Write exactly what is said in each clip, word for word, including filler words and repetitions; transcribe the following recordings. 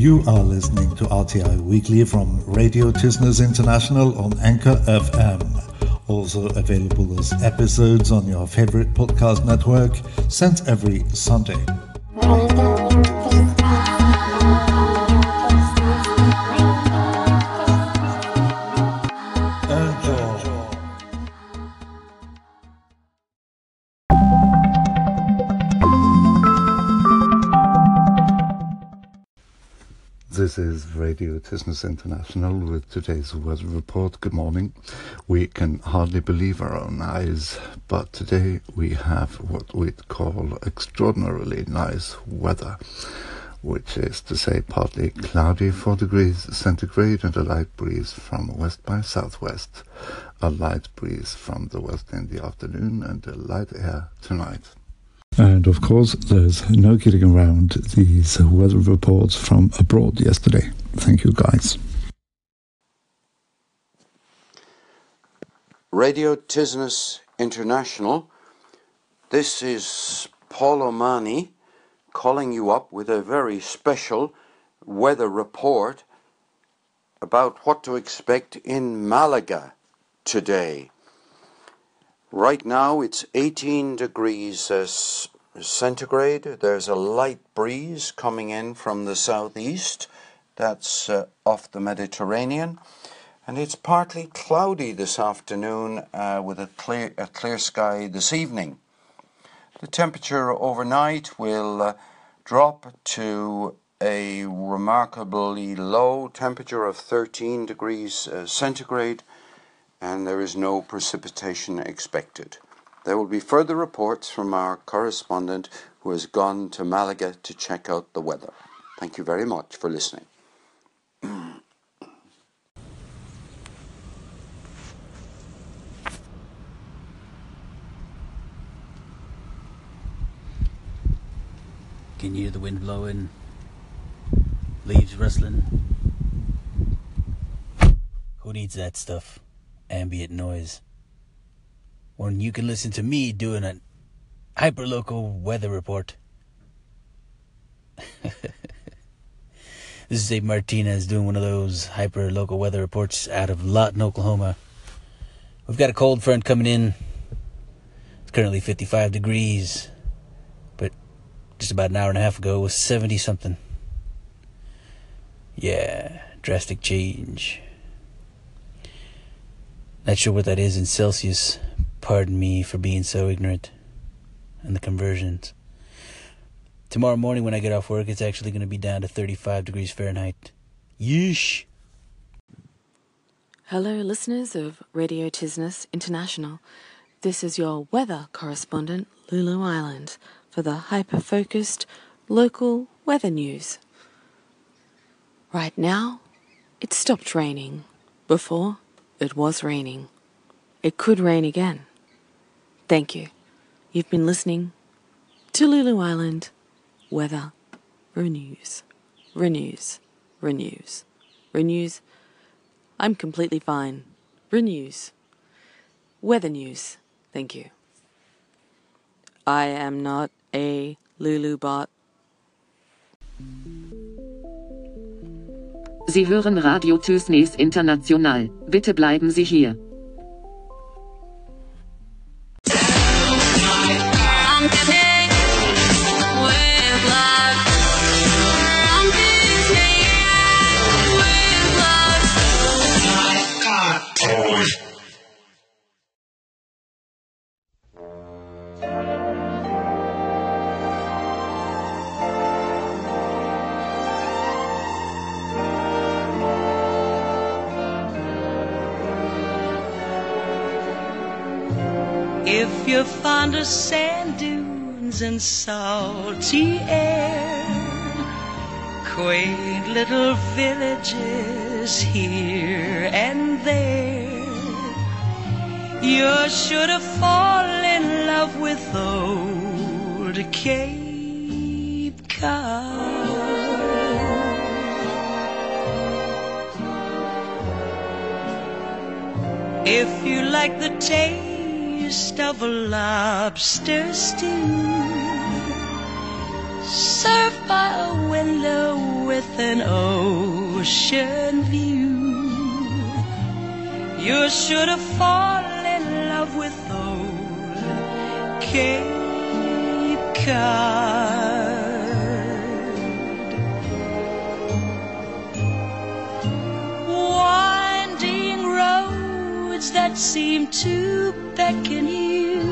You are listening to R T I Weekly from Radio Tysnes International on Anchor F M. Also available as episodes on your favorite podcast network, sent every Sunday. This is Radio Tysnes International with today's weather report. Good morning. We can hardly believe our own eyes, but today we have what we'd call extraordinarily nice weather, which is to say partly cloudy, four degrees centigrade, and a light breeze from west by southwest, a light breeze from the west in the afternoon, and a light air tonight. And of course, there's no getting around these weather reports from abroad yesterday. Thank you, guys. Radio Tysnes International. This is Paul O'Mahony calling you up with a very special weather report about what to expect in Malaga today. Right now it's eighteen degrees uh, centigrade. There's a light breeze coming in from the southeast. That's uh, off the Mediterranean. And it's partly cloudy this afternoon uh, with a clear, a clear sky this evening. The temperature overnight will uh, drop to a remarkably low temperature of thirteen degrees uh, centigrade. And there is no precipitation expected. There will be further reports from our correspondent who has gone to Malaga to check out the weather. Thank you very much for listening. Can you hear the wind blowing? Leaves rustling? Who needs that stuff? Ambient noise. When you can listen to me doing a hyperlocal weather report. This is Abe Martinez doing one of those hyperlocal weather reports out of Lawton, Oklahoma. We've got a cold front coming in. It's currently fifty-five degrees, but just about an hour and a half ago it was seventy something. Yeah, drastic change. Not sure what that is in Celsius. Pardon me for being so ignorant. And the conversions. Tomorrow morning when I get off work, it's actually going to be down to thirty-five degrees Fahrenheit. Yeesh! Hello, listeners of Radio Tysnes International. This is your weather correspondent, Lulu Island, for the hyper-focused local weather news. Right now, it stopped raining. Before, it was raining. It could rain again. Thank you. You've been listening to Lulu Island Weather Renews. Renews. Renews. Renews. I'm completely fine. Renews. Weather news. Thank you. I am not a Lulu bot. Sie hören Radio Tysnes International. Bitte bleiben Sie hier. If you're fond of sand dunes and salty air, quaint little villages here and there, you're sure to fall in love with old Cape Cod. If you like the taste of a lobster stew served by a window with an ocean view. You should have fallen in love with old Cape Cod. Winding roads that seem to beckon you,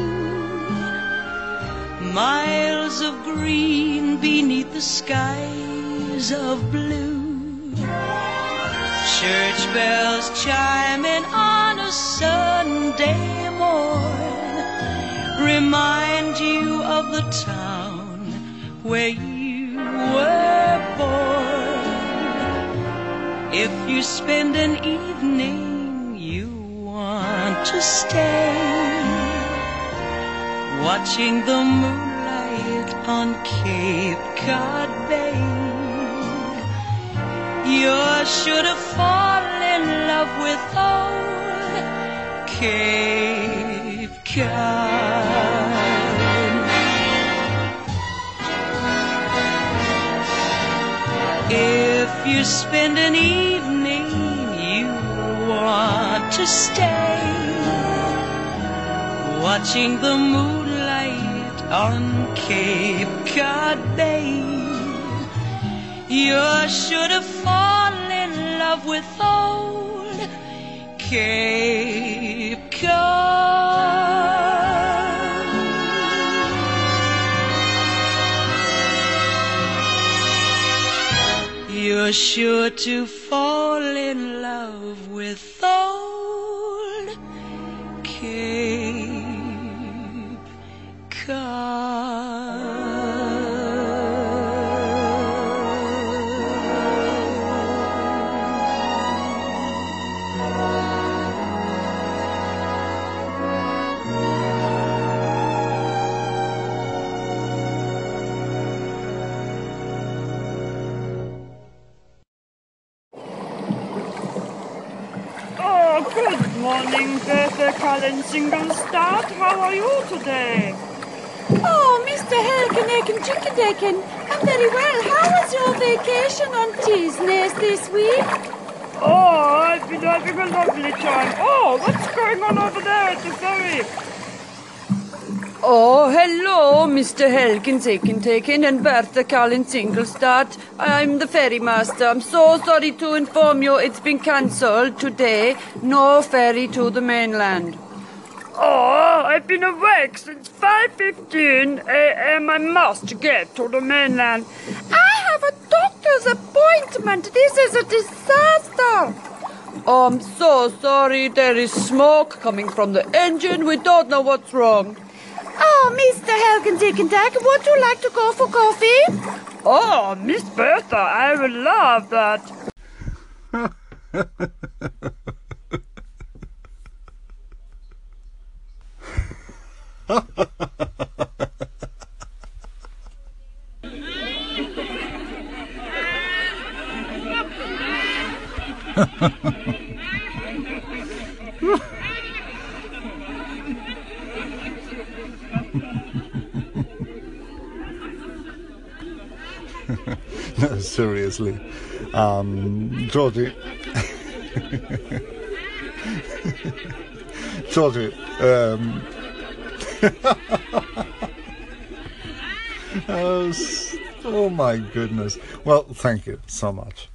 miles of green beneath the skies of blue, church bells chiming on a Sunday morn remind you of the town where you were born. If you spend an evening you want to stay, watching the moonlight on Cape Cod Bay, you should have fallen in love with old Cape Cod. If you spend an evening you want to stay, watching the moon on Cape Cod Bay, you should have fallen in love with old Cape Cod. You're sure to fall in love with old Cape Cod. Oh, good morning, Bertha Cullen Singlestad. How are you today? Oh, Mister Helkenaken Chickadecken, I'm very well. How was your vacation on Tysnes this week? Oh, I've been having a lovely time. Oh, what's going on over there at the ferry? Oh, hello, Mister Helkenaken and Bertha Cullen Singlestad. I'm the ferry master. I'm so sorry to inform you it's been cancelled today. No ferry to the mainland. Oh, I've been awake since five fifteen a.m. I must get to the mainland. I have a doctor's appointment. This is a disaster. Oh, I'm so sorry. There is smoke coming from the engine. We don't know what's wrong. Oh, Mister Helgendikendag, would you like to go for coffee? Oh, Miss Bertha, I would love that. No, seriously, um, Georgie, Georgie, um. oh, oh my goodness. Well, thank you so much.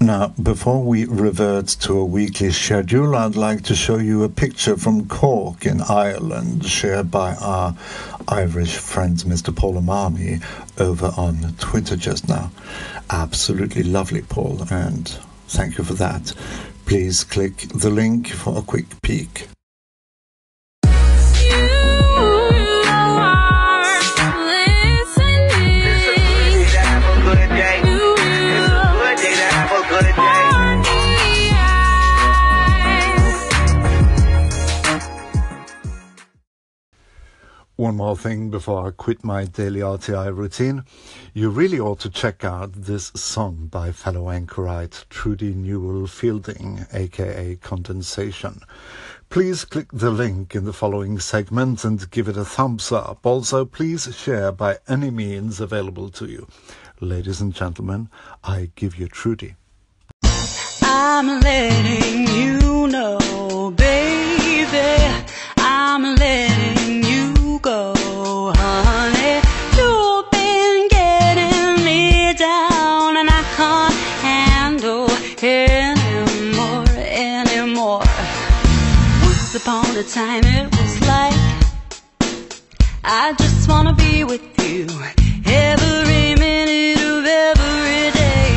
Now, before we revert to a weekly schedule, I'd like to show you a picture from Cork in Ireland, shared by our Irish friend Mister Paul O'Mahony over on Twitter just now. Absolutely lovely, Paul, and thank you for that. Please click the link for a quick peek. One more thing before I quit my daily R T I routine. You really ought to check out this song by fellow anchorite Trudy Newell Fielding, aka Condensation. Please click the link in the following segment and give it a thumbs up. Also, please share by any means available to you. Ladies and gentlemen, I give you Trudy. I'm letting you know, baby, I'm letting you go, honey. You've been getting me down and I can't handle anymore, anymore. Once upon a time it was like I just wanna be with you every minute of every day.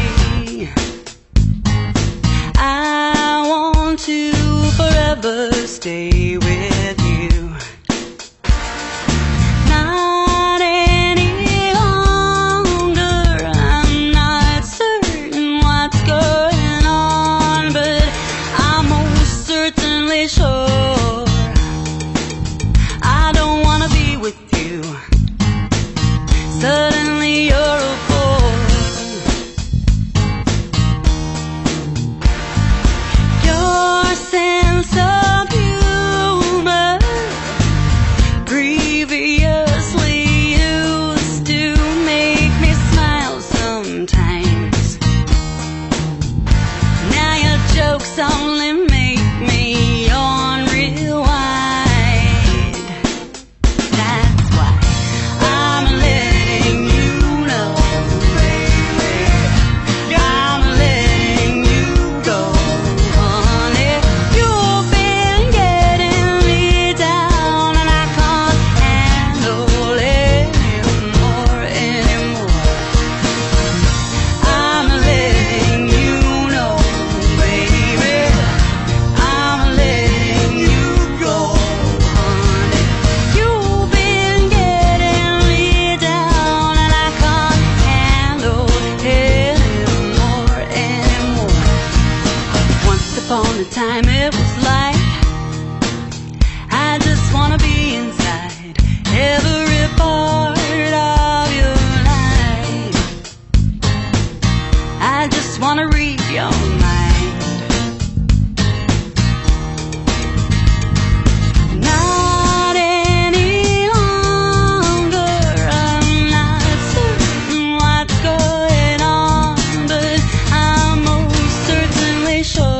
I want to forever stay with you. Not any longer. I'm not certain what's going on, but I'm most certainly sure. Suddenly you're a fool. Your sense of humor previously used to make me smile sometimes. Now your jokes only make me yawn real wide. That's why I'm a little time it was like I just wanna be inside every part of your life. I just wanna read your mind. Not any longer. I'm not certain what's going on, but I'm most certainly sure.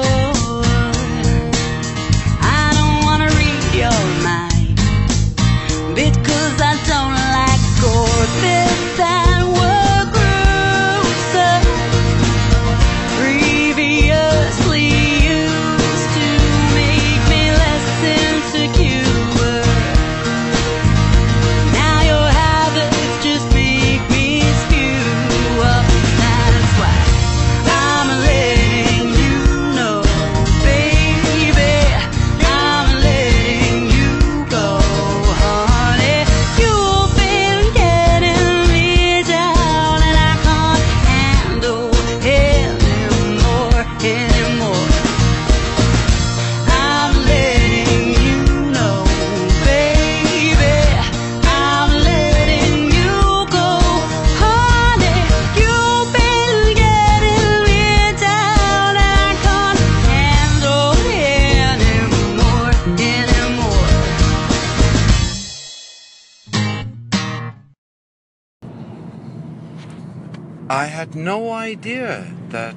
I had no idea that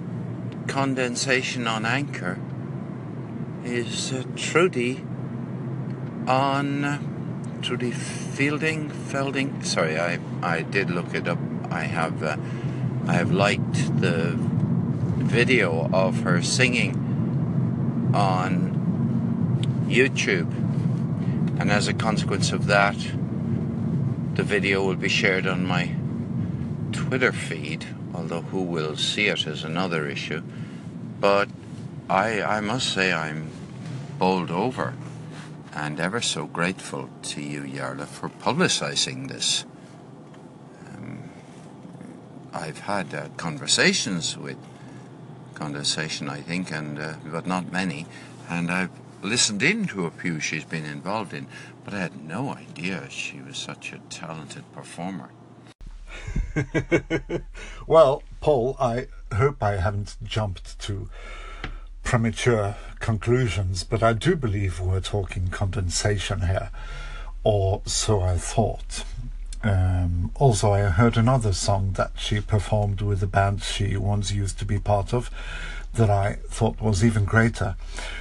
Condensation on Anchor is uh, Trudy on uh, Trudy Fielding, Felding. Sorry, I I did look it up. I have uh, I have liked the video of her singing on YouTube, and as a consequence of that, the video will be shared on my Twitter feed, although who will see it is another issue. But I, I must say I'm bowled over and ever so grateful to you, Jarle, for publicising this. Um, I've had uh, conversations with Condensation, I think, and uh, but not many, and I've listened in to a few she's been involved in, but I had no idea she was such a talented performer. Well, Paul, I hope I haven't jumped to premature conclusions, but I do believe we're talking condensation here, or so I thought. Um, also, I heard another song that she performed with the band she once used to be part of that I thought was even greater.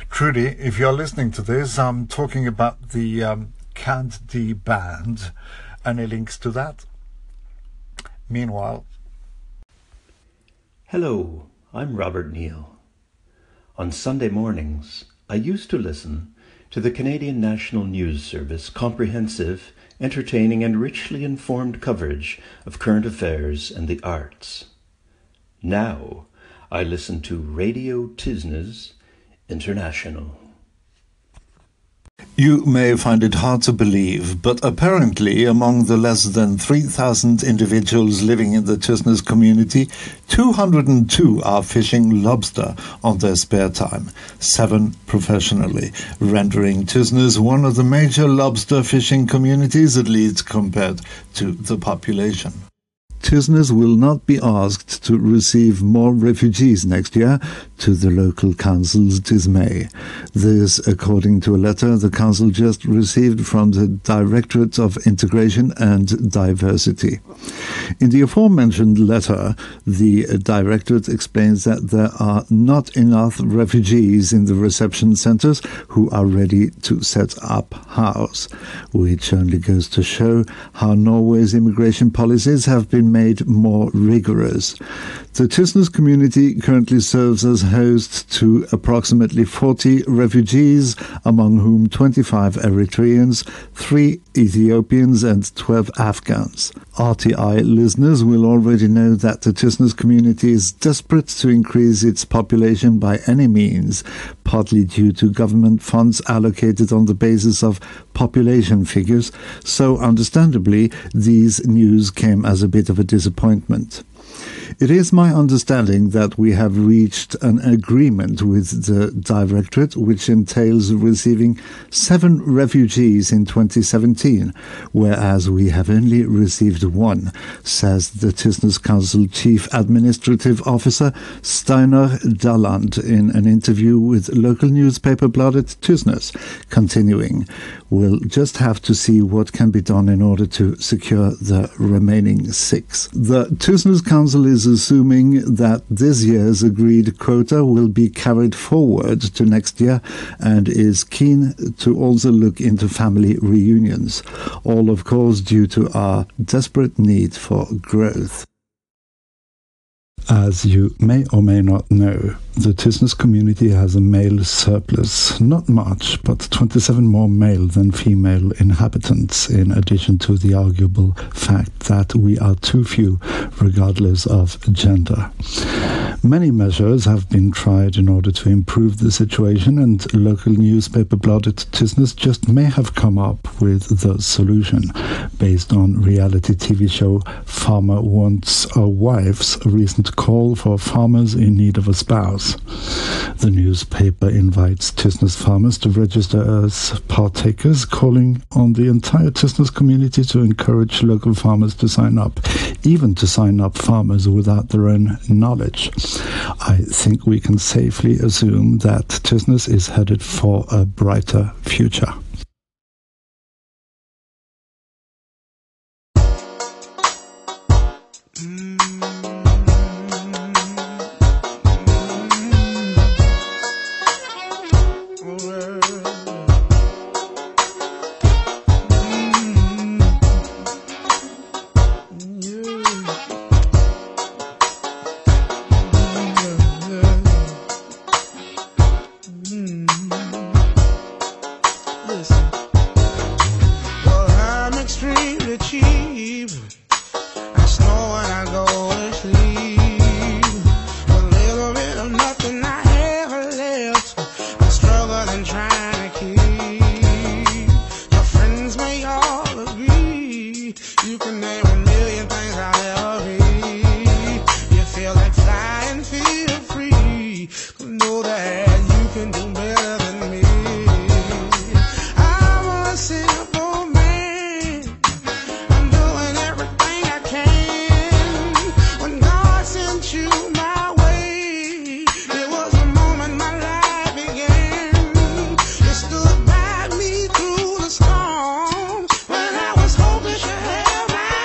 Trudy, if you're listening to this, I'm talking about the um, Candy Band. Any links to that? Meanwhile... Hello, I'm Robert Neil. On Sunday mornings, I used to listen to the Canadian National News Service comprehensive, entertaining and richly informed coverage of current affairs and the arts. Now, I listen to Radio Tysnes International. You may find it hard to believe, but apparently among the less than three thousand individuals living in the Tysnes community, two hundred two are fishing lobster on their spare time, seven professionally, rendering Tysnes one of the major lobster fishing communities, at least compared to the population. Tysnes will not be asked to receive more refugees next year, to the local council's dismay. This, according to a letter the council just received from the Directorate of Integration and Diversity. In the aforementioned letter, the Directorate explains that there are not enough refugees in the reception centres who are ready to set up house, which only goes to show how Norway's immigration policies have been made more rigorous. The Tysnes community currently serves as host to approximately forty refugees, among whom twenty-five Eritreans, three Ethiopians and twelve Afghans. R T I listeners will already know that the Tysnes community is desperate to increase its population by any means, partly due to government funds allocated on the basis of population figures, so understandably these news came as a bit of a disappointment. It is my understanding that we have reached an agreement with the Directorate, which entails receiving seven refugees in twenty seventeen, whereas we have only received one, says the Tysnes Council Chief Administrative Officer Steiner Dalland in an interview with local newspaper Bladet Tysnes, continuing, "We'll just have to see what can be done in order to secure the remaining six." The Tysnes Council is assuming that this year's agreed quota will be carried forward to next year and is keen to also look into family reunions, all of course due to our desperate need for growth. As you may or may not know, the Tysnes community has a male surplus, not much, but twenty-seven more male than female inhabitants, in addition to the arguable fact that we are too few, regardless of gender. Many measures have been tried in order to improve the situation, and local newspaper Bladet Tysnes just may have come up with the solution, based on reality T V show Farmer Wants a Wife's recent call for farmers in need of a spouse. The newspaper invites Tysnes farmers to register as partakers, calling on the entire Tysnes community to encourage local farmers to sign up, even to sign up farmers without their own knowledge. I think we can safely assume that Tysnes is headed for a brighter future. Storm when I was hoping you have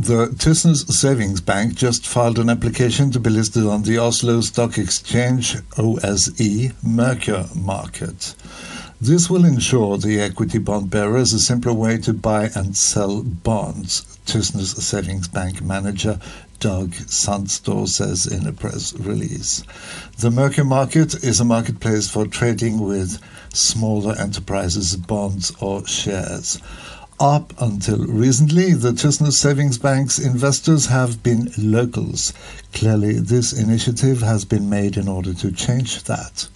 The Tysnes Savings Bank just filed an application to be listed on the Oslo Stock Exchange O S E Mercure market. This will ensure the equity bond bearers a simpler way to buy and sell bonds, Tysnes Savings Bank manager Dag Sandstø says in a press release. The Mercure market is a marketplace for trading with smaller enterprises, bonds or shares. Up until recently, the Tysnes Savings Bank's investors have been locals. Clearly, this initiative has been made in order to change that.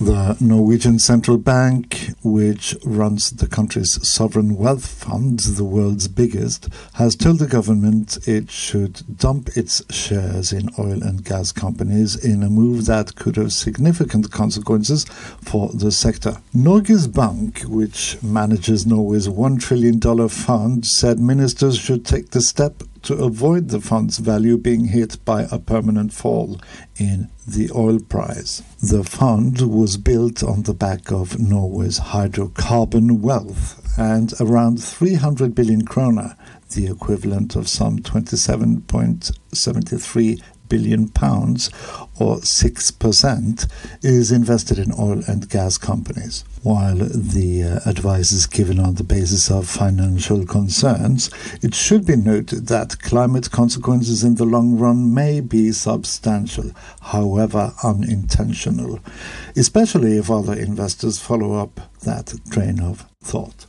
The Norwegian Central Bank, which runs the country's sovereign wealth fund, the world's biggest, has told the government it should dump its shares in oil and gas companies in a move that could have significant consequences for the sector. Norges Bank, which manages Norway's one trillion dollars fund, said ministers should take the step to avoid the fund's value being hit by a permanent fall in the oil price. The fund was built on the back of Norway's hydrocarbon wealth, and around three hundred billion kroner, the equivalent of some twenty-seven point seven three billion pounds, or six percent, is invested in oil and gas companies, while the uh, advice is given on the basis of financial concerns. It should be noted that climate consequences in the long run may be substantial, however unintentional, especially if other investors follow up that train of thought.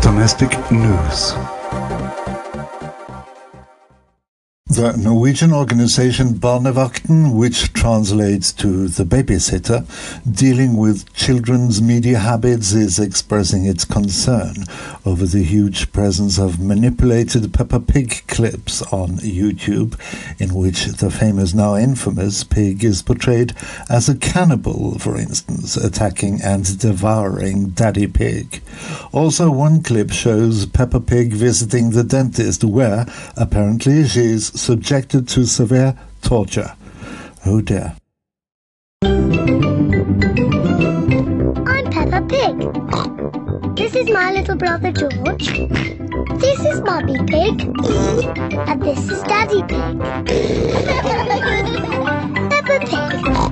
Domestic news. The Norwegian organization Barnevakten, which translates to the babysitter, dealing with children's media habits, is expressing its concern over the huge presence of manipulated Peppa Pig clips on YouTube, in which the famous, now infamous, pig is portrayed as a cannibal, for instance, attacking and devouring Daddy Pig. Also, one clip shows Peppa Pig visiting the dentist, where, apparently, she is subjected to severe torture. Oh dear. I'm Peppa Pig. This is my little brother George. This is Mommy Pig. And this is Daddy Pig. Peppa Pig.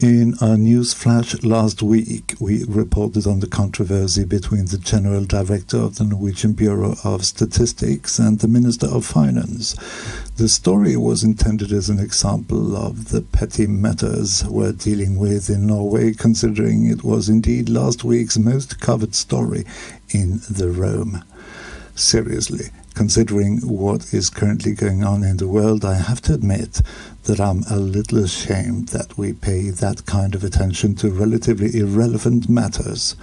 In our news flash last week, we reported on the controversy between the General Director of the Norwegian Bureau of Statistics and the Minister of Finance. The story was intended as an example of the petty matters we're dealing with in Norway, considering it was indeed last week's most covered story in the Rome. Seriously, considering what is currently going on in the world, I have to admit that I'm a little ashamed that we pay that kind of attention to relatively irrelevant matters.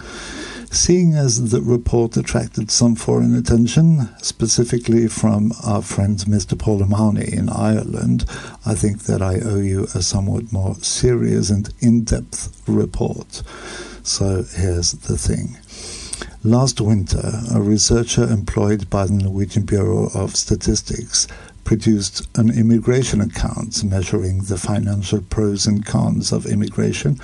Seeing as the report attracted some foreign attention, specifically from our friend Mister Paul O'Mahony in Ireland, I think that I owe you a somewhat more serious and in-depth report. So here's the thing. Last winter, a researcher employed by the Norwegian Bureau of Statistics produced an immigration account measuring the financial pros and cons of immigration,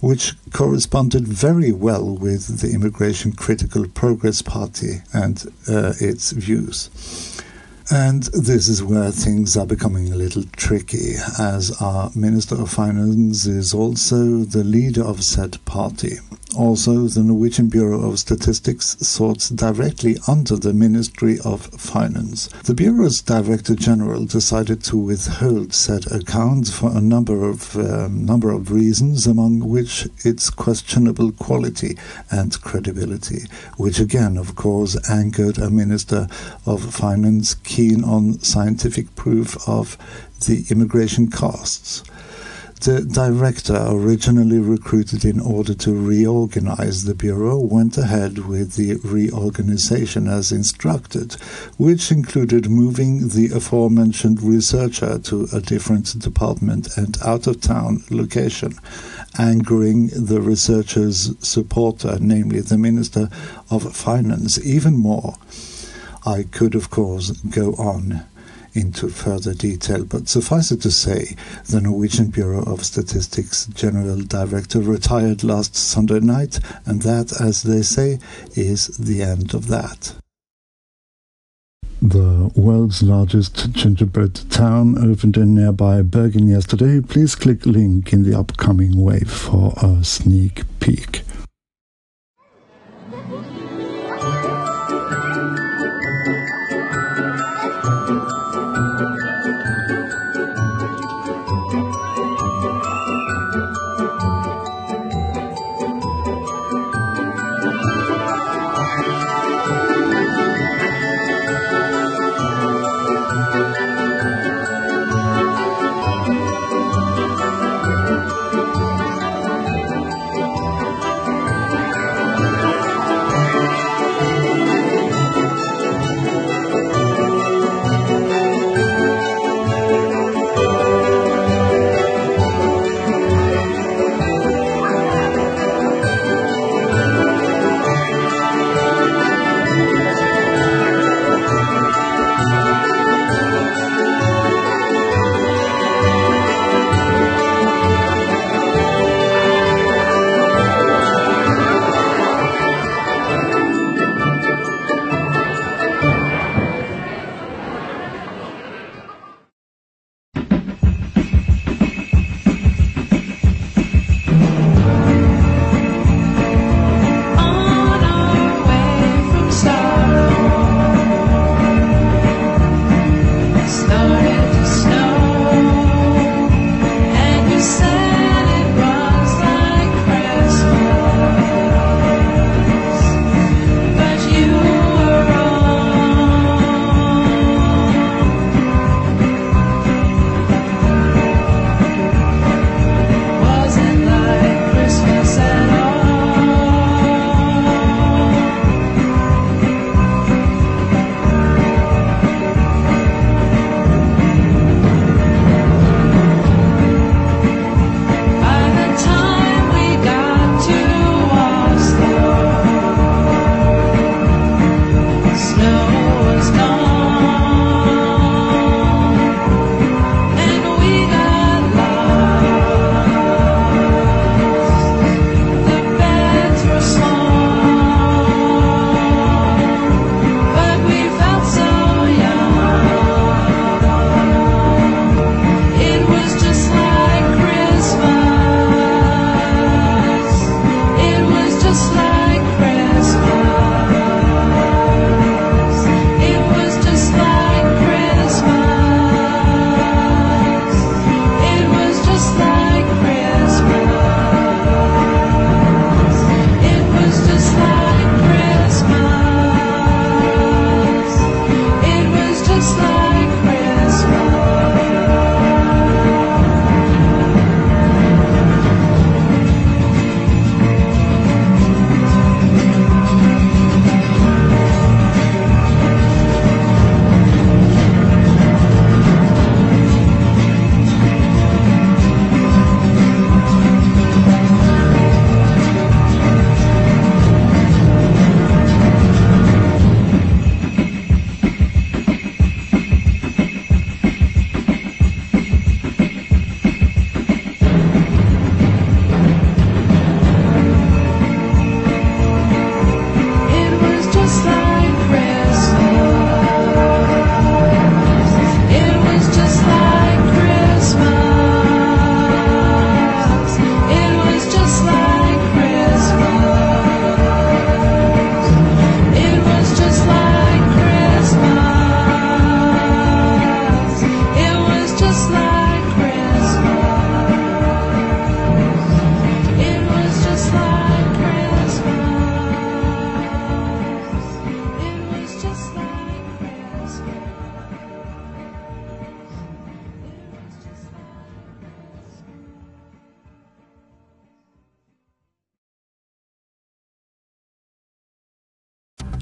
which corresponded very well with the Immigration Critical Progress Party and uh, its views. And this is where things are becoming a little tricky, as our Minister of Finance is also the leader of said party. Also, the Norwegian Bureau of Statistics sorts directly under the Ministry of Finance. The Bureau's Director General decided to withhold said account for a number of, uh, number of reasons, among which its questionable quality and credibility, which again, of course, angered a Minister of Finance keen on scientific proof of the immigration costs. The director, originally recruited in order to reorganize the Bureau, went ahead with the reorganization as instructed, which included moving the aforementioned researcher to a different department and out-of-town location, angering the researcher's supporter, namely the Minister of Finance, even more. I could, of course, go on into further detail, but suffice it to say, the Norwegian Bureau of Statistics General Director retired last Sunday night, and that, as they say, is the end of that. The world's largest gingerbread town opened in nearby Bergen yesterday. Please click link in the upcoming wave for a sneak peek.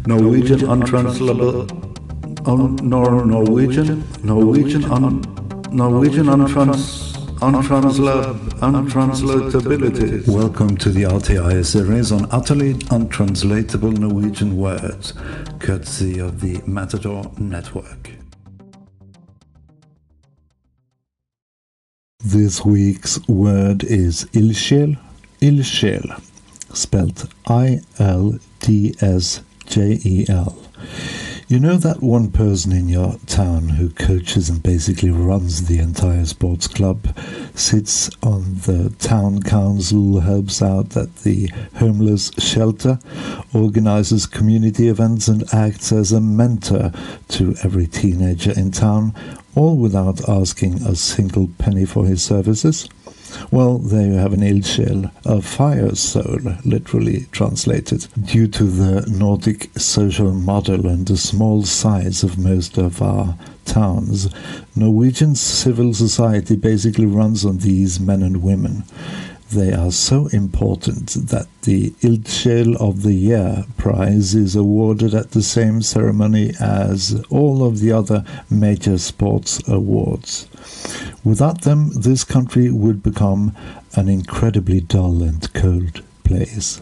Norwegian untranslatable, un, nor Norwegian, Norwegian un, Norwegian untrans, untransla, untranslatability. Welcome to the R T I series on utterly untranslatable Norwegian words, courtesy of the Matador Network. This week's word is Ildsjel, Ildsjel, spelt I L D S J E L. You know that one person in your town who coaches and basically runs the entire sports club, sits on the town council, helps out at the homeless shelter, organizes community events and acts as a mentor to every teenager in town, all without asking a single penny for his services? Well, there you have an ildsjel, a fire soul, literally translated. Due to the Nordic social model and the small size of most of our towns, Norwegian civil society basically runs on these men and women. They are so important that the Ildsjel of the Year prize is awarded at the same ceremony as all of the other major sports awards. Without them, this country would become an incredibly dull and cold place.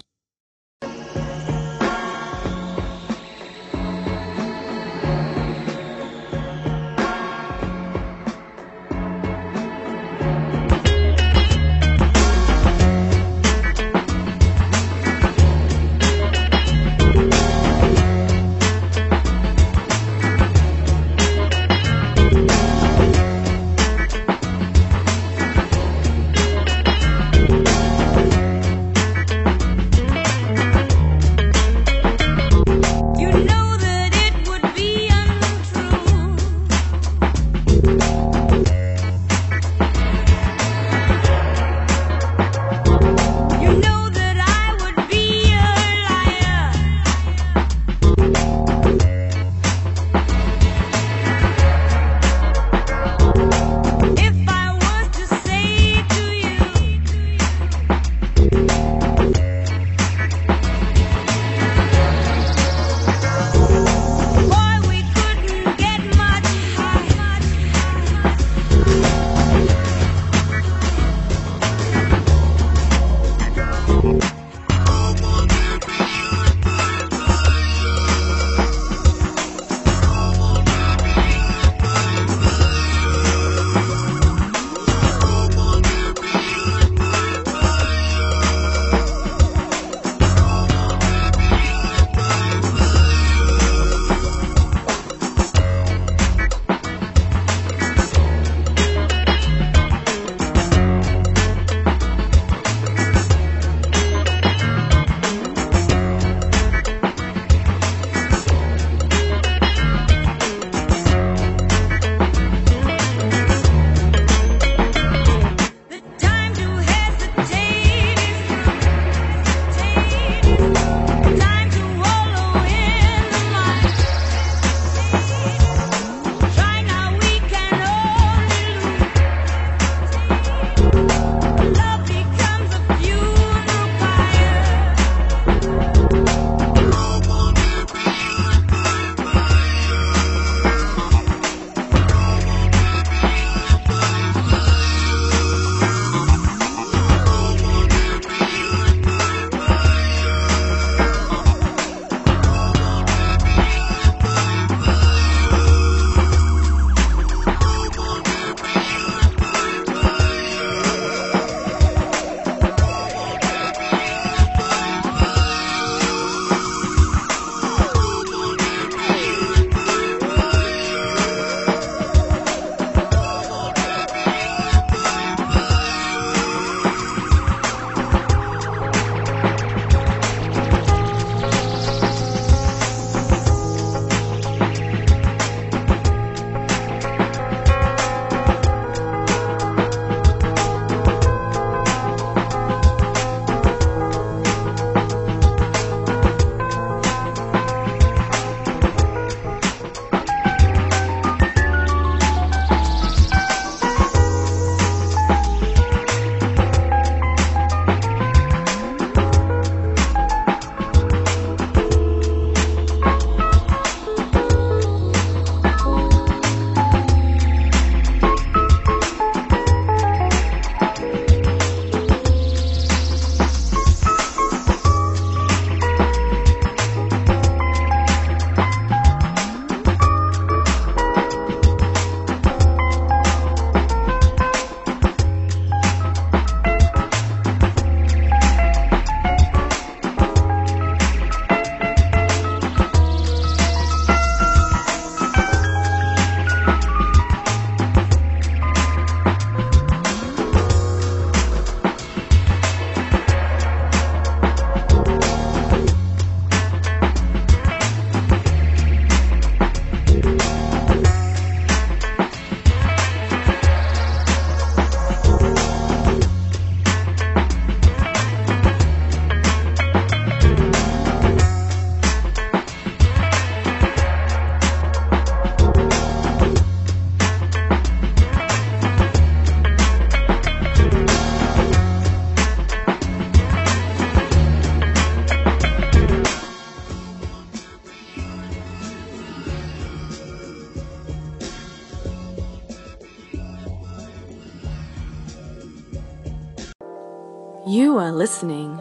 You are listening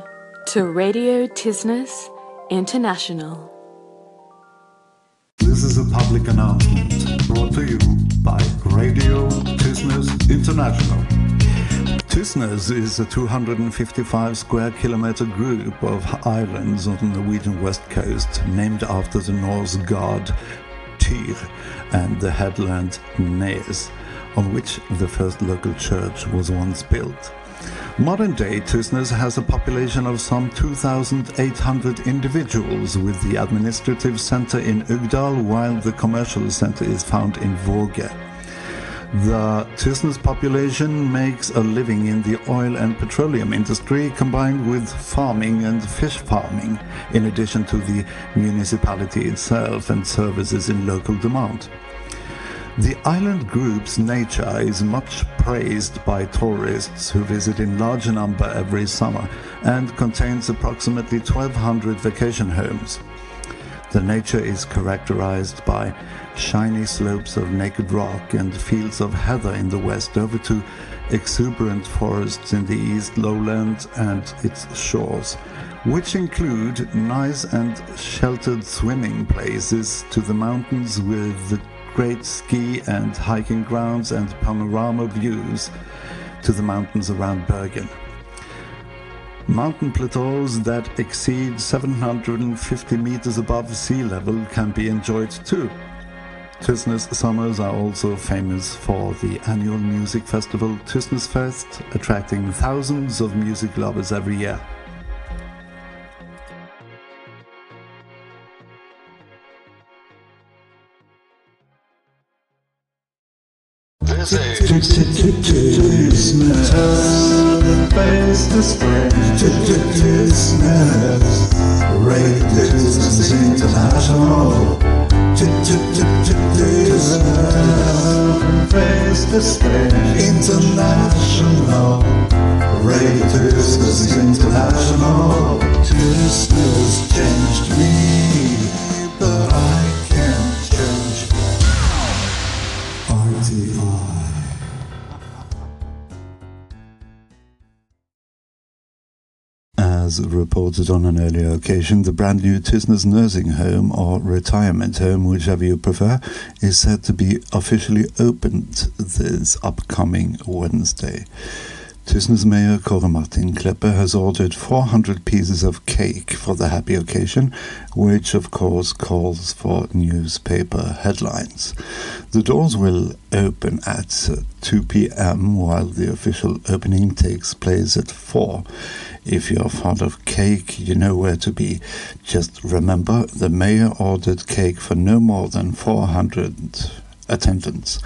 to Radio Tysnes International. This is a public announcement brought to you by Radio Tysnes International. Tysnes is a two hundred fifty-five square kilometer group of islands on the Norwegian west coast, named after the Norse god Tyr and the headland Næs, on which the first local church was once built. Modern-day Tysnes has a population of some two thousand eight hundred individuals, with the administrative centre in Uggdal, while the commercial centre is found in Våge. The Tysnes population makes a living in the oil and petroleum industry, combined with farming and fish farming, in addition to the municipality itself and services in local demand. The island group's nature is much praised by tourists who visit in large number every summer, and contains approximately twelve hundred vacation homes. The nature is characterized by shiny slopes of naked rock and fields of heather in the west, over to exuberant forests in the east lowland and its shores, which include nice and sheltered swimming places, to the mountains with the great ski and hiking grounds and panorama views to the mountains around Bergen. Mountain plateaus that exceed seven hundred fifty meters above sea level can be enjoyed too. Tysnes summers are also famous for the annual music festival Tysnes Fest, attracting thousands of music lovers every year. Tysnes, turn face to spring. Tysnes, Radio Tysnes International. Tysnes, face to spring. International, Radio Tysnes International. Tysnes changed me, but I can't change R T I. As reported on an earlier occasion, the brand new Tysnes nursing home, or retirement home, whichever you prefer, is said to be officially opened this upcoming Wednesday. Tysnes Mayor Kåre Martin Kleppe has ordered four hundred pieces of cake for the happy occasion, which of course calls for newspaper headlines. The doors will open at two p.m. while the official opening takes place at four. If you're fond of cake, you know where to be. Just remember, the mayor ordered cake for no more than four hundred attendants.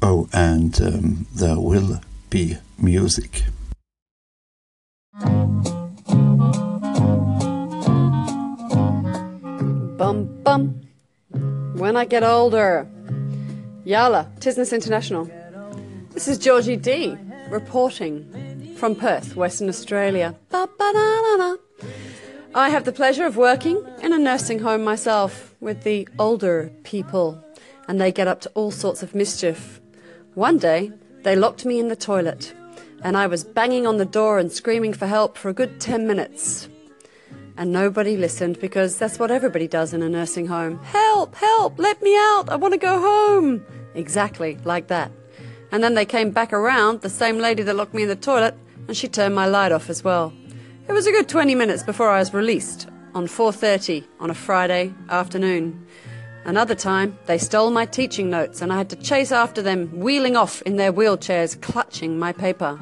Oh, and um, there will be music. Bum bum. When I get older. Yalla, Tysnes International. This is Georgie D reporting from Perth, Western Australia. Ba-ba-da-da-da. I have the pleasure of working in a nursing home myself with the older people, and they get up to all sorts of mischief. One day, they locked me in the toilet, and I was banging on the door and screaming for help for a good ten minutes. And nobody listened, because that's what everybody does in a nursing home. Help! Help! Let me out! I want to go home! Exactly like that. And then they came back around, the same lady that locked me in the toilet, and she turned my light off as well. It was a good twenty minutes before I was released, on four thirty on a Friday afternoon. Another time, they stole my teaching notes, and I had to chase after them, wheeling off in their wheelchairs, clutching my paper.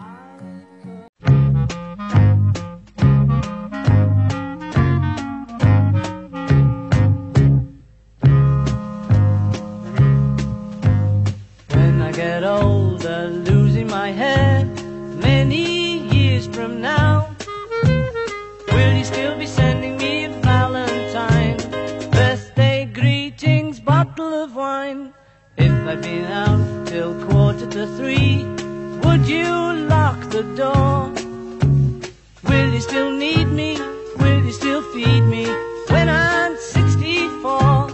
When I get older, losing my hair, many years from now, will you still be sending me a Valentine? Bottle of wine. If I'd been out till quarter to three, would you lock the door? Will you still need me? Will you still feed me when I'm sixty-four?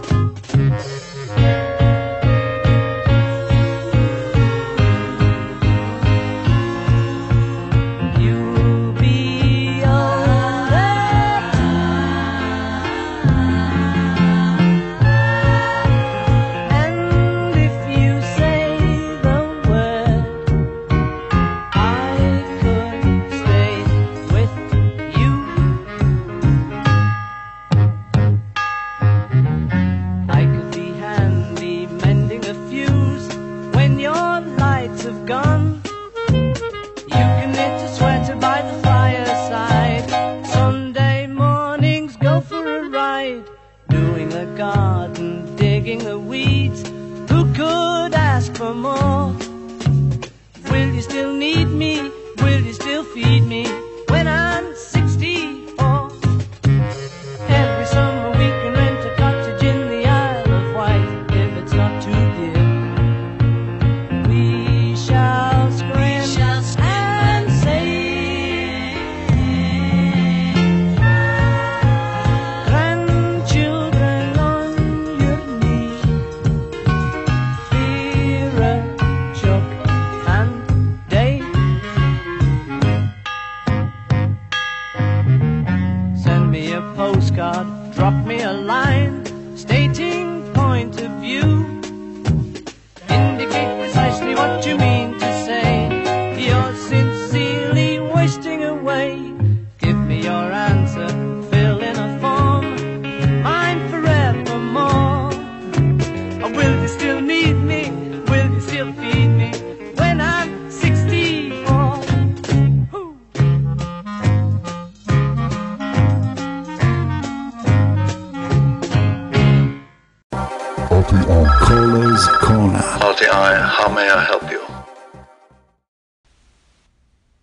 You knit a sweater by the fireside. Sunday mornings go for a ride, doing the garden, digging the weeds. Who could ask for more? Will you still need me? Will you still feed me when I'm sixty-four? Every summer we can rent a cottage in the Isle of Wight if it's not too dear. We shall scream, we shall scream and sing. Grandchildren on your knee, Vera, Chuck and Dave. Send me a postcard, drop me a line, stating point of view. Indicate precisely what you mean to say. You're sincerely wasting away. Give me your answer, fill in a form, mine forevermore. Or will you still need me? Will you still feed me when I'm sixty-four? Whew. Open on Callers Corner. R T I, how may I help you?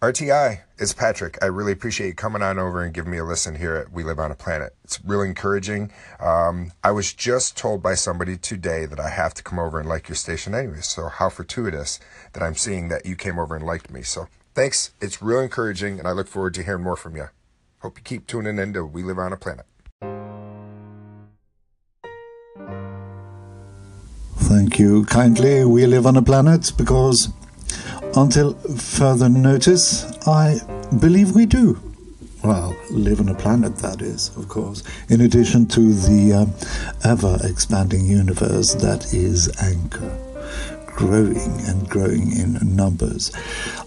R T I, it's Patrick. I really appreciate you coming on over and giving me a listen here at We Live on a Planet. It's really encouraging. Um, I was just told by somebody today that I have to come over and like your station anyway, so how fortuitous that I'm seeing that you came over and liked me. So thanks. It's real encouraging, and I look forward to hearing more from you. Hope you keep tuning in to We Live on a Planet. Thank you kindly. We Live on a Planet, because until further notice, I believe we do. Well, live on a planet, that is, of course, in addition to the uh, ever-expanding universe that is Anchor, growing and growing in numbers.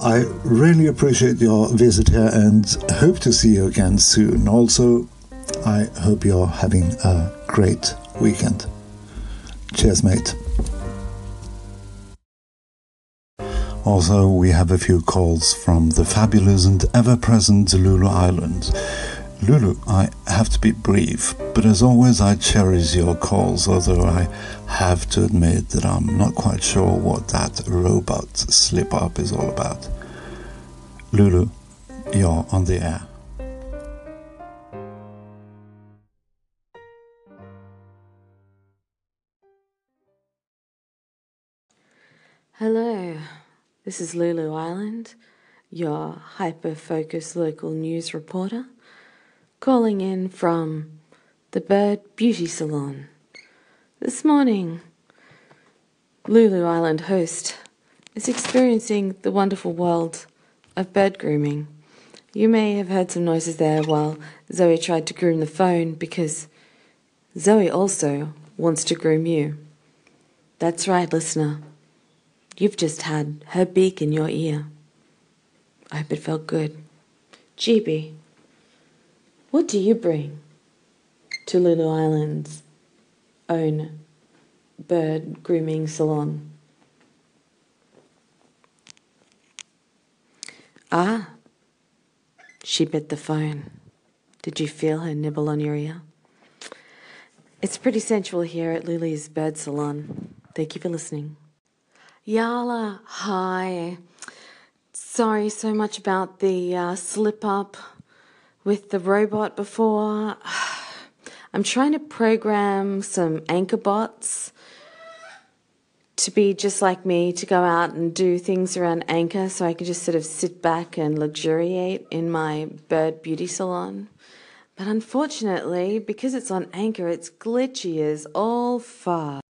I really appreciate your visit here and hope to see you again soon. Also, I hope you're having a great weekend. Cheers, mate. Also, we have a few calls from the fabulous and ever-present Lulu Island. Lulu, I have to be brief, but as always, I cherish your calls, although I have to admit that I'm not quite sure what that robot slip-up is all about. Lulu, you're on the air. Hello, this is Lulu Island, your hyper-focused local news reporter, calling in from the Bird Beauty Salon. This morning, Lulu Island host is experiencing the wonderful world of bird grooming. You may have heard some noises there while Zoe tried to groom the phone, because Zoe also wants to groom you. That's right, listener. You've just had her beak in your ear. I hope it felt good. G B, what do you bring to Lulu Island's own bird grooming salon? Ah, she bit the phone. Did you feel her nibble on your ear? It's pretty sensual here at Lulu's Bird Salon. Thank you for listening. Yala, hi. Sorry so much about the uh, slip-up with the robot before. I'm trying to program some anchor bots to be just like me, to go out and do things around Anchor, so I can just sort of sit back and luxuriate in my Bird Beauty Salon. But unfortunately, because it's on Anchor, it's glitchy as all fuck.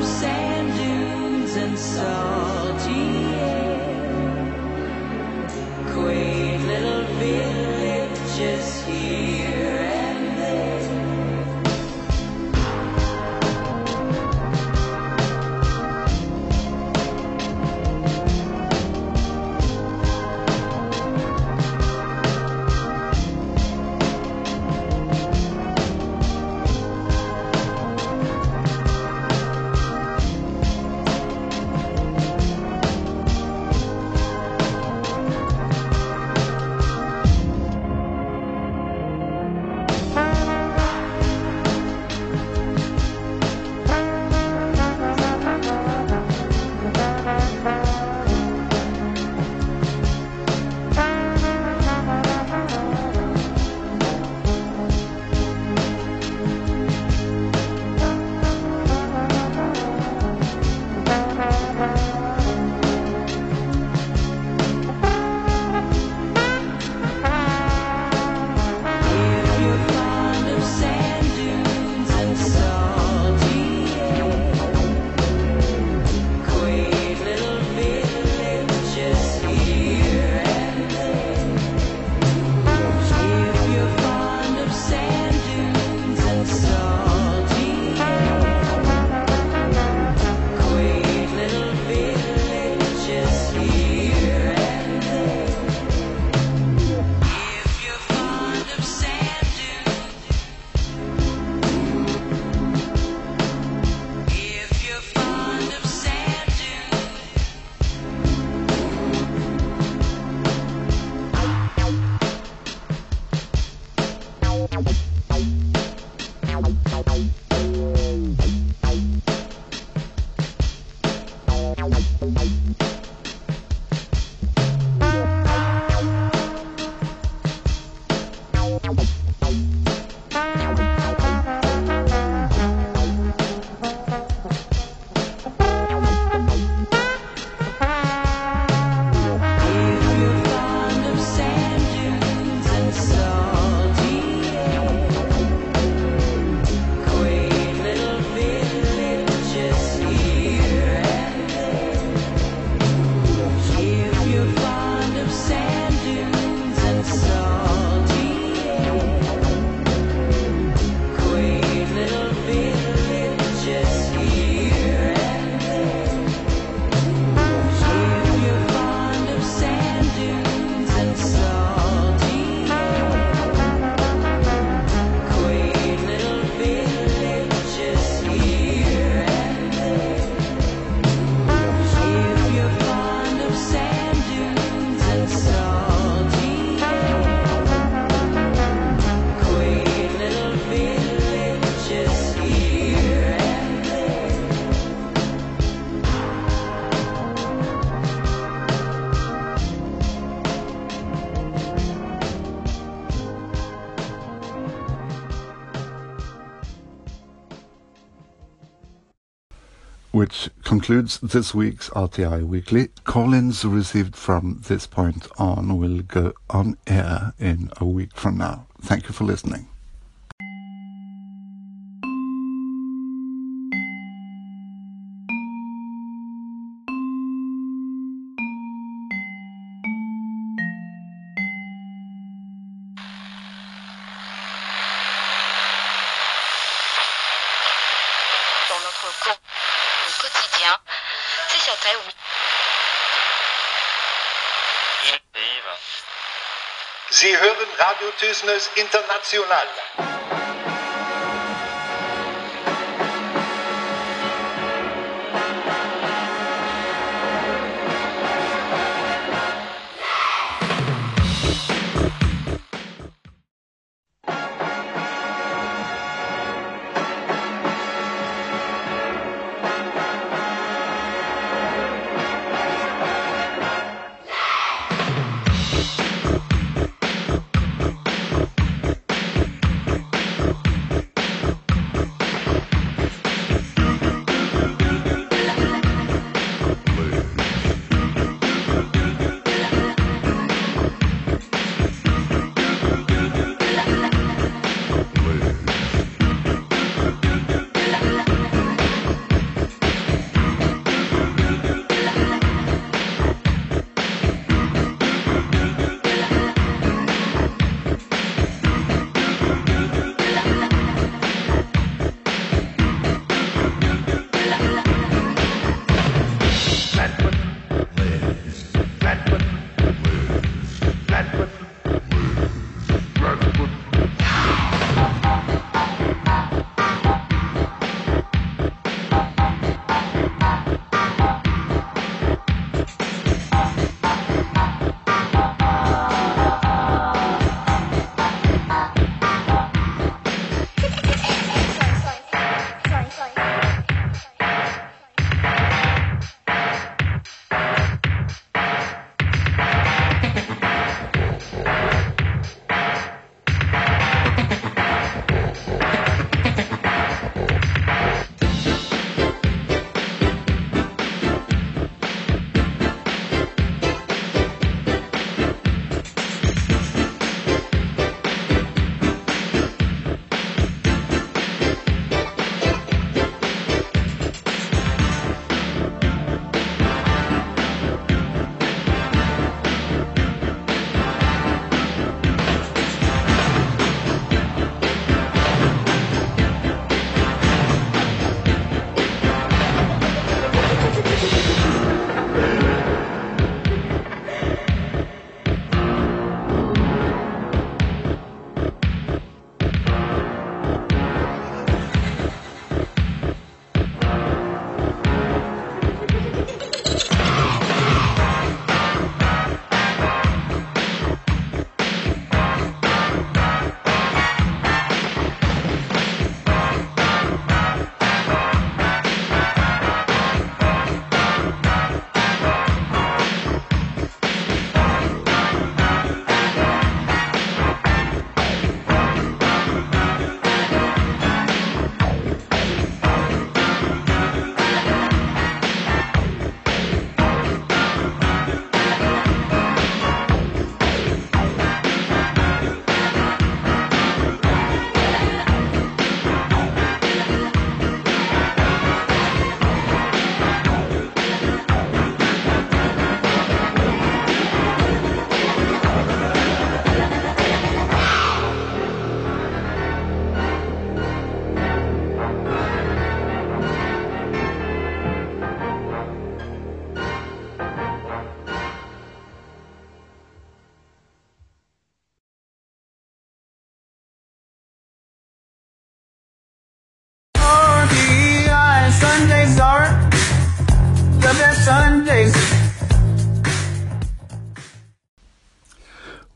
Sand dunes and salty air, quaint little villages here and there. which concludes this week's R T I Weekly. Call-ins received from this point on will go on air in a week from now. Thank you for listening. Sie hören Radio Tysnes International.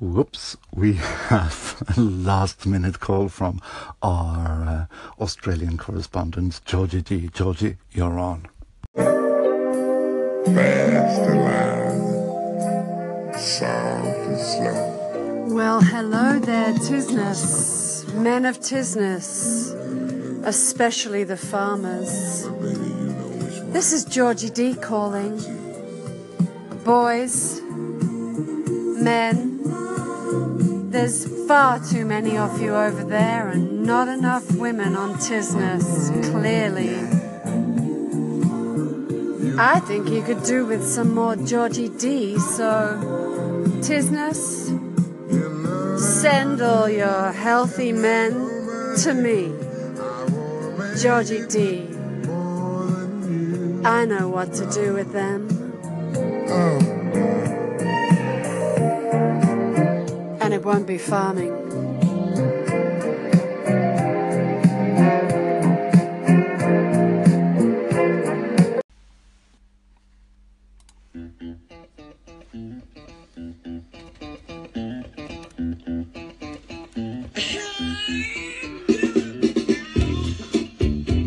Whoops, we have a last-minute call from our uh, Australian correspondent, Georgie D. Georgie, you're on. Fast alive, soft and slow. Well, hello there, Tysnes, men of Tysnes, especially the farmers. This is Georgie D calling. Boys, men, there's far too many of you over there and not enough women on Tysnes, clearly. I think you could do with some more Georgie D, so Tysnes, send all your healthy men to me. Georgie D. I know what to do with them. And it won't be farming.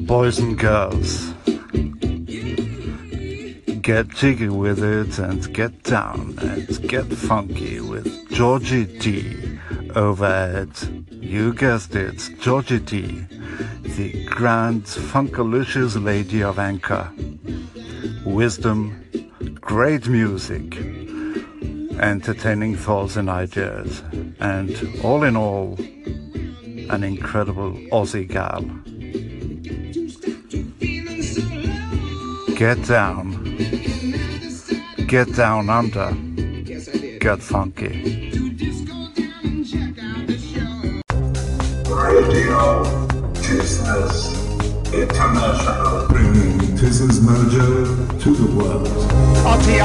Boys and girls, get jiggy with it and get down and get funky with Georgie D over at, you guessed it, Georgie D, the grand funkalicious lady of Anchor. Wisdom, great music, entertaining thoughts and ideas, and all in all, an incredible Aussie gal. Get down. Get down under. Get funky. Radio Tysnes International. Bringing Tysnes merger to the world. R T I!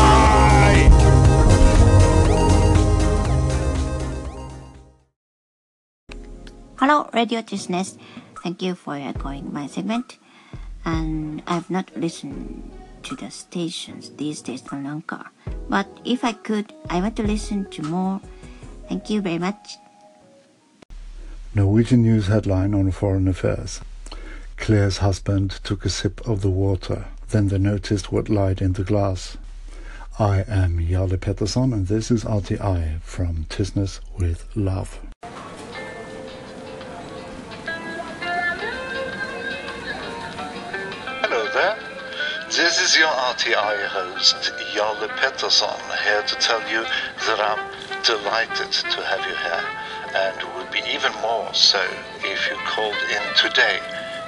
Hello, Radio Tysnes. Thank you for going my segment. And I've not listened to the stations these days on Anchor. But if I could, I want to listen to more. Thank you very much. Norwegian news headline on foreign affairs. Claire's husband took a sip of the water. Then they noticed what lied in the glass. I am Jarle Pettersson and this is R T I from Tysnes with Love. This is your R T I host, Jarle Pettersson, here to tell you that I'm delighted to have you here, and would be even more so if you called in today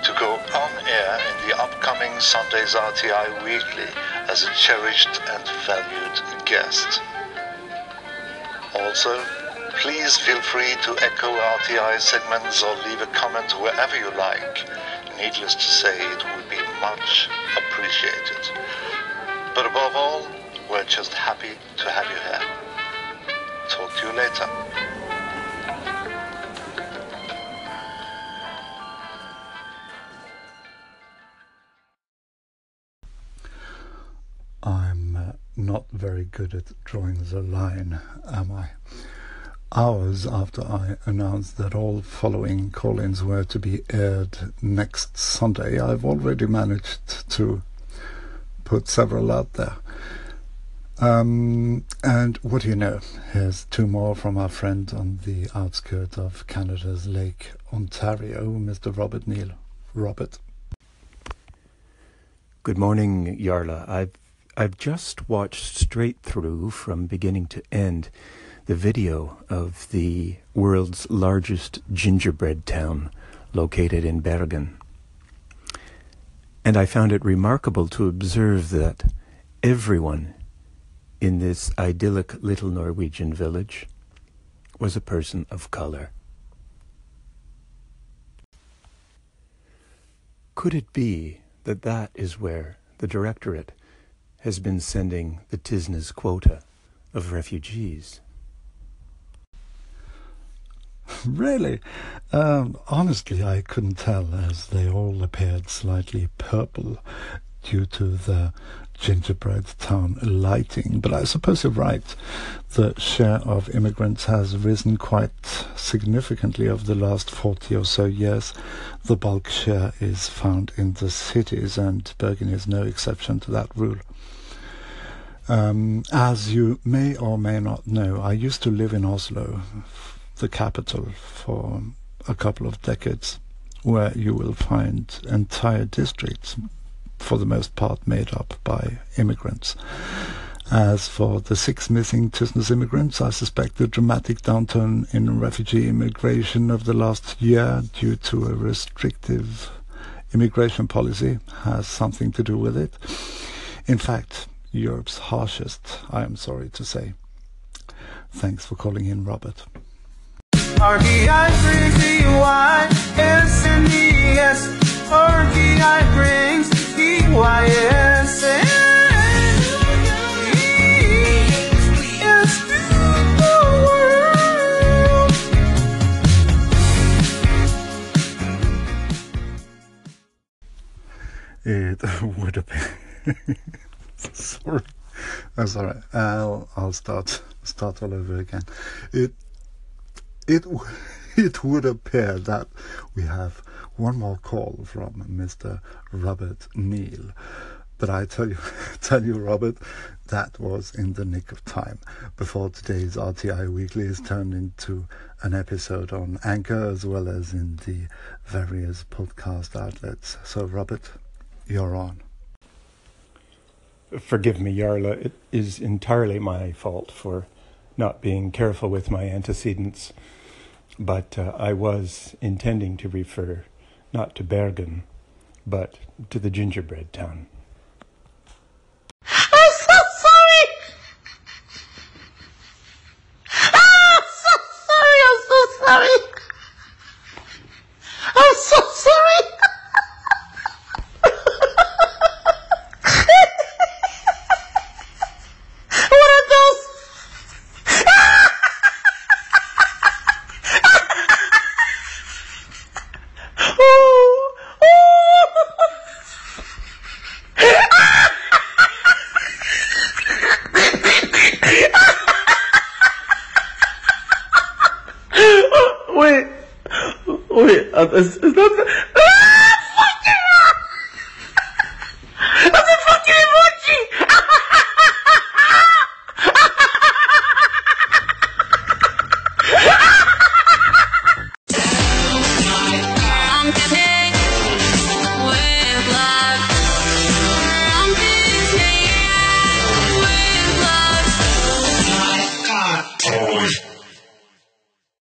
to go on air in the upcoming Sunday's R T I Weekly as a cherished and valued guest. Also, please feel free to echo R T I segments or leave a comment wherever you like. Needless to say, it would be much appreciated. But above all, we're just happy to have you here. Talk to you later. I'm uh, not very good at drawing the line, am I? Hours after I announced that all following call-ins were to be aired next Sunday, I've already managed to put several out there. Um, and what do you know? Here's two more from our friend on the outskirts of Canada's Lake Ontario, Mister Robert Neil. Robert. Good morning, Jarle. I've, I've just watched straight through from beginning to end the video of the world's largest gingerbread town located in Bergen. And I found it remarkable to observe that everyone in this idyllic little Norwegian village was a person of color. Could it be that that is where the Directorate has been sending the Tysnes quota of refugees? Really? Um, honestly, I couldn't tell, as they all appeared slightly purple due to the gingerbread town lighting. But I suppose you're right. The share of immigrants has risen quite significantly over the last forty or so years. The bulk share is found in the cities, and Bergen is no exception to that rule. Um, as you may or may not know, I used to live in Oslo, the capital, for a couple of decades, where you will find entire districts for the most part made up by immigrants. As for the six missing Tysnes immigrants, I suspect the dramatic downturn in refugee immigration of the last year due to a restrictive immigration policy has something to do with it. In fact, Europe's harshest, I am sorry to say. Thanks for calling in, Robert. It would appear. Sorry, I'm sorry. I'll I'll start start all over again. It it it would appear that we have one more call from Mister Robert Neil, but I tell you tell you Robert, that was in the nick of time. Before today's R T I Weekly is turned into an episode on Anchor as well as in the various podcast outlets. So Robert, you're on. Forgive me, Jarla. It is entirely my fault for not being careful with my antecedents, but uh, I was intending to refer not to Bergen, but to the gingerbread town. I'm so sorry! Oh, I'm so sorry! I'm so sorry! I'm so sorry! Is, is that